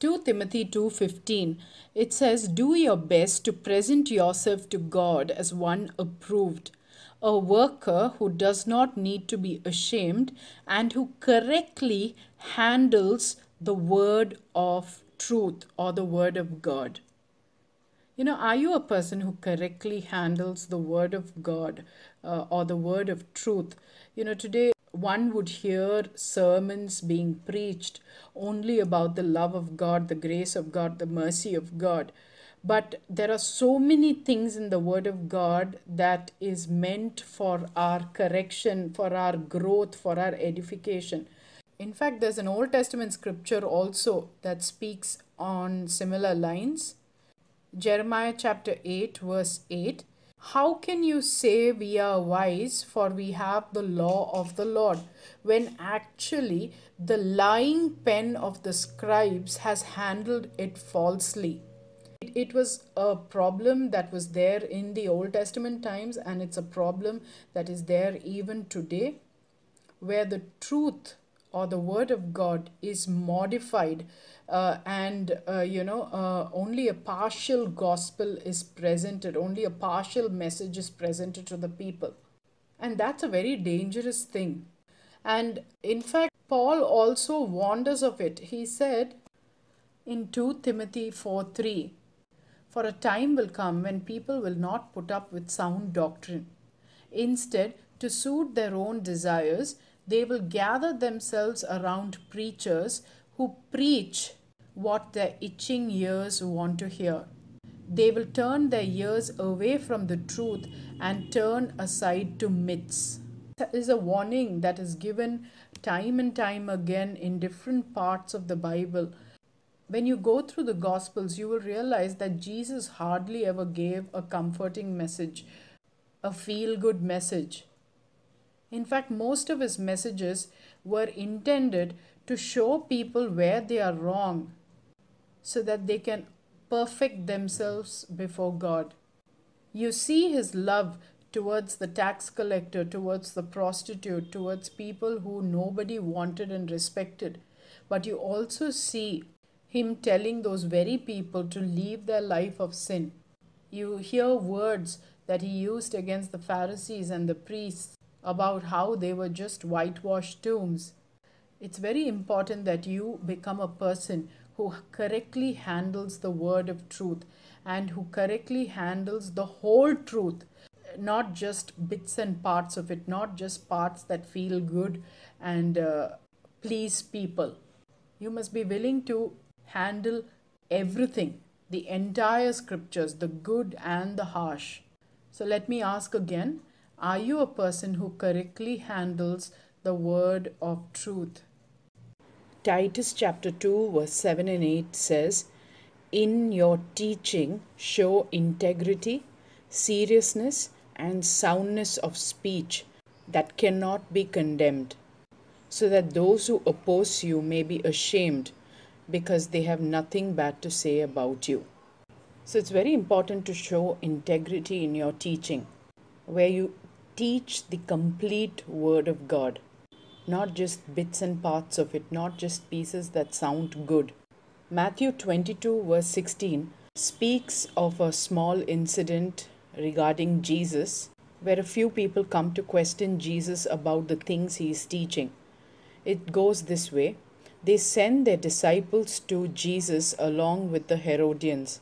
2 Timothy 2:15, it says, "Do your best to present yourself to God as one approved, a worker who does not need to be ashamed and who correctly handles the word of truth," or the word of God. You know, are you a person who correctly handles the word of God or the word of truth? You know, today one would hear sermons being preached only about the love of God, the grace of God, the mercy of God. But there are so many things in the Word of God that is meant for our correction, for our growth, for our edification. In fact, there's an Old Testament scripture also that speaks on similar lines. Jeremiah chapter 8 verse 8. "How can you say we are wise, for we have the law of the Lord, when actually the lying pen of the scribes has handled it falsely?" It was a problem that was there in the Old Testament times, and it's a problem that is there even today, where the truth or the word of God is modified only a partial gospel is presented, only a partial message is presented to the people. And that's a very dangerous thing. And in fact, Paul also warned us of it. He said in 2 Timothy 4:3, "For a time will come when people will not put up with sound doctrine. Instead, to suit their own desires, they will gather themselves around preachers who preach what their itching ears want to hear. They will turn their ears away from the truth and turn aside to myths." That is a warning that is given time and time again in different parts of the Bible. When you go through the Gospels, you will realize that Jesus hardly ever gave a comforting message, a feel-good message. In fact, most of his messages were intended to show people where they are wrong so that they can perfect themselves before God. You see his love towards the tax collector, towards the prostitute, towards people who nobody wanted and respected. But you also see him telling those very people to leave their life of sin. You hear words that he used against the Pharisees and the priests about how they were just whitewashed tombs. It's very important that you become a person who correctly handles the word of truth and who correctly handles the whole truth, not just bits and parts of it, not just parts that feel good and please people. You must be willing to handle everything, the entire scriptures, the good and the harsh. So let me ask again, are you a person who correctly handles the word of truth? Titus chapter 2 verse 7 and 8 says, "In your teaching show integrity, seriousness and soundness of speech that cannot be condemned, so that those who oppose you may be ashamed, because they have nothing bad to say about you." So it's very important to show integrity in your teaching, where you teach the complete Word of God, not just bits and parts of it, not just pieces that sound good. Matthew 22 verse 16 speaks of a small incident regarding Jesus, where a few people come to question Jesus about the things he is teaching. It goes this way. "They send their disciples to Jesus along with the Herodians.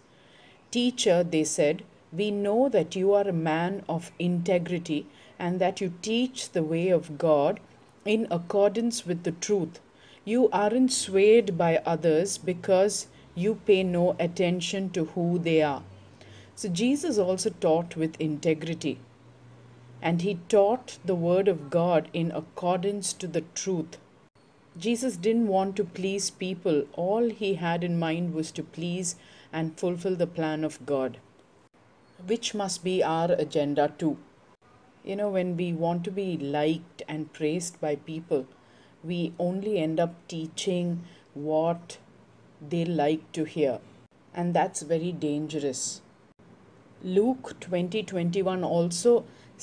'Teacher,' they said, 'we know that you are a man of integrity and that you teach the way of God in accordance with the truth. You aren't swayed by others because you pay no attention to who they are.'" So Jesus also taught with integrity, and he taught the word of God in accordance to the truth. Jesus didn't want to please people. All he had in mind was to please and fulfill the plan of God, which must be our agenda too. You know, when we want to be liked and praised by people, we only end up teaching what they like to hear. And that's very dangerous. Luke 20:21 also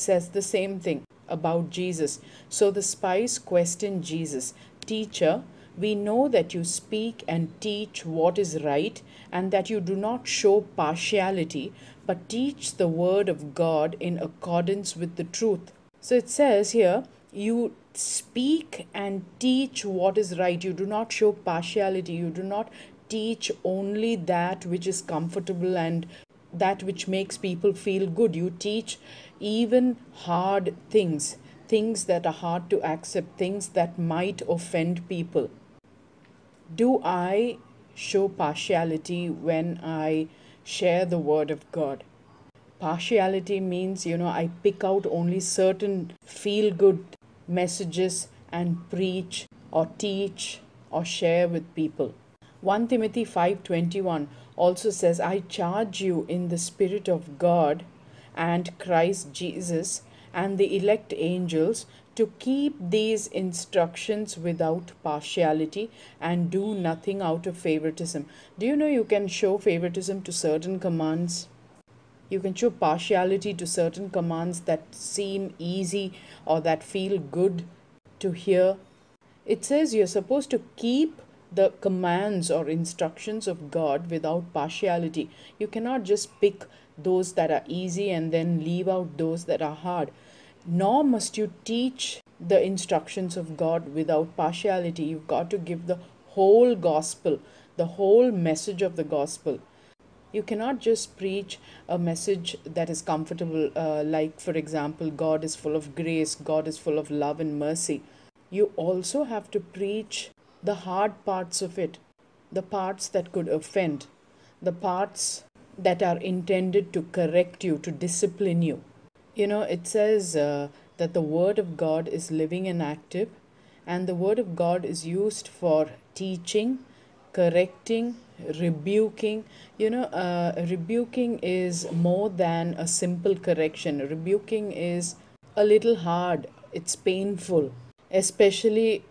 says the same thing about Jesus. "So the spies questioned Jesus, 'Teacher, We know that you speak and teach what is right, and that you do not show partiality, but teach the word of God in accordance with the truth. So it says here, you speak and teach what is right. You do not show partiality. You do not teach only that which is comfortable and that which makes people feel good. You teach even hard things, things that are hard to accept, things that might offend people. Do I show partiality when I share the word of God? Partiality means, I pick out only certain feel-good messages and preach or teach or share with people. 1 Timothy 5:21 also says, I charge you in the Spirit of God and Christ Jesus and the elect angels to keep these instructions without partiality and do nothing out of favoritism. Do you know you can show favoritism to certain commands? You can show partiality to certain commands that seem easy or that feel good to hear. It says you're supposed to keep the commands or instructions of God without partiality. You cannot just pick those that are easy and then leave out those that are hard. Nor must you teach the instructions of God without partiality. You've got to give the whole gospel, the whole message of the gospel. You cannot just preach a message that is comfortable, like, for example, God is full of grace, God is full of love and mercy. You also have to preach the hard parts of it, the parts that could offend, the parts that are intended to correct you, to discipline you. It says that the Word of God is living and active, and the Word of God is used for teaching, correcting, rebuking. Rebuking is more than a simple correction. Rebuking is a little hard. It's painful, especially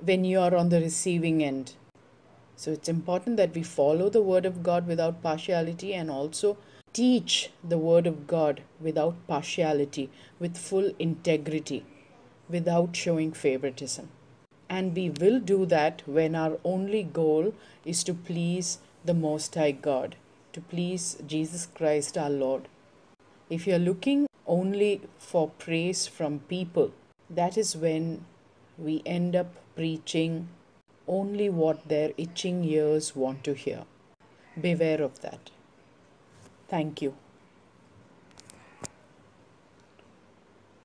when you are on the receiving end. So it's important that we follow the Word of God without partiality and also teach the Word of God without partiality, with full integrity, without showing favoritism. And we will do that when our only goal is to please the Most High God, to please Jesus Christ our Lord. If you're looking only for praise from people, that is when we end up preaching only what their itching ears want to hear. Beware of that. Thank you.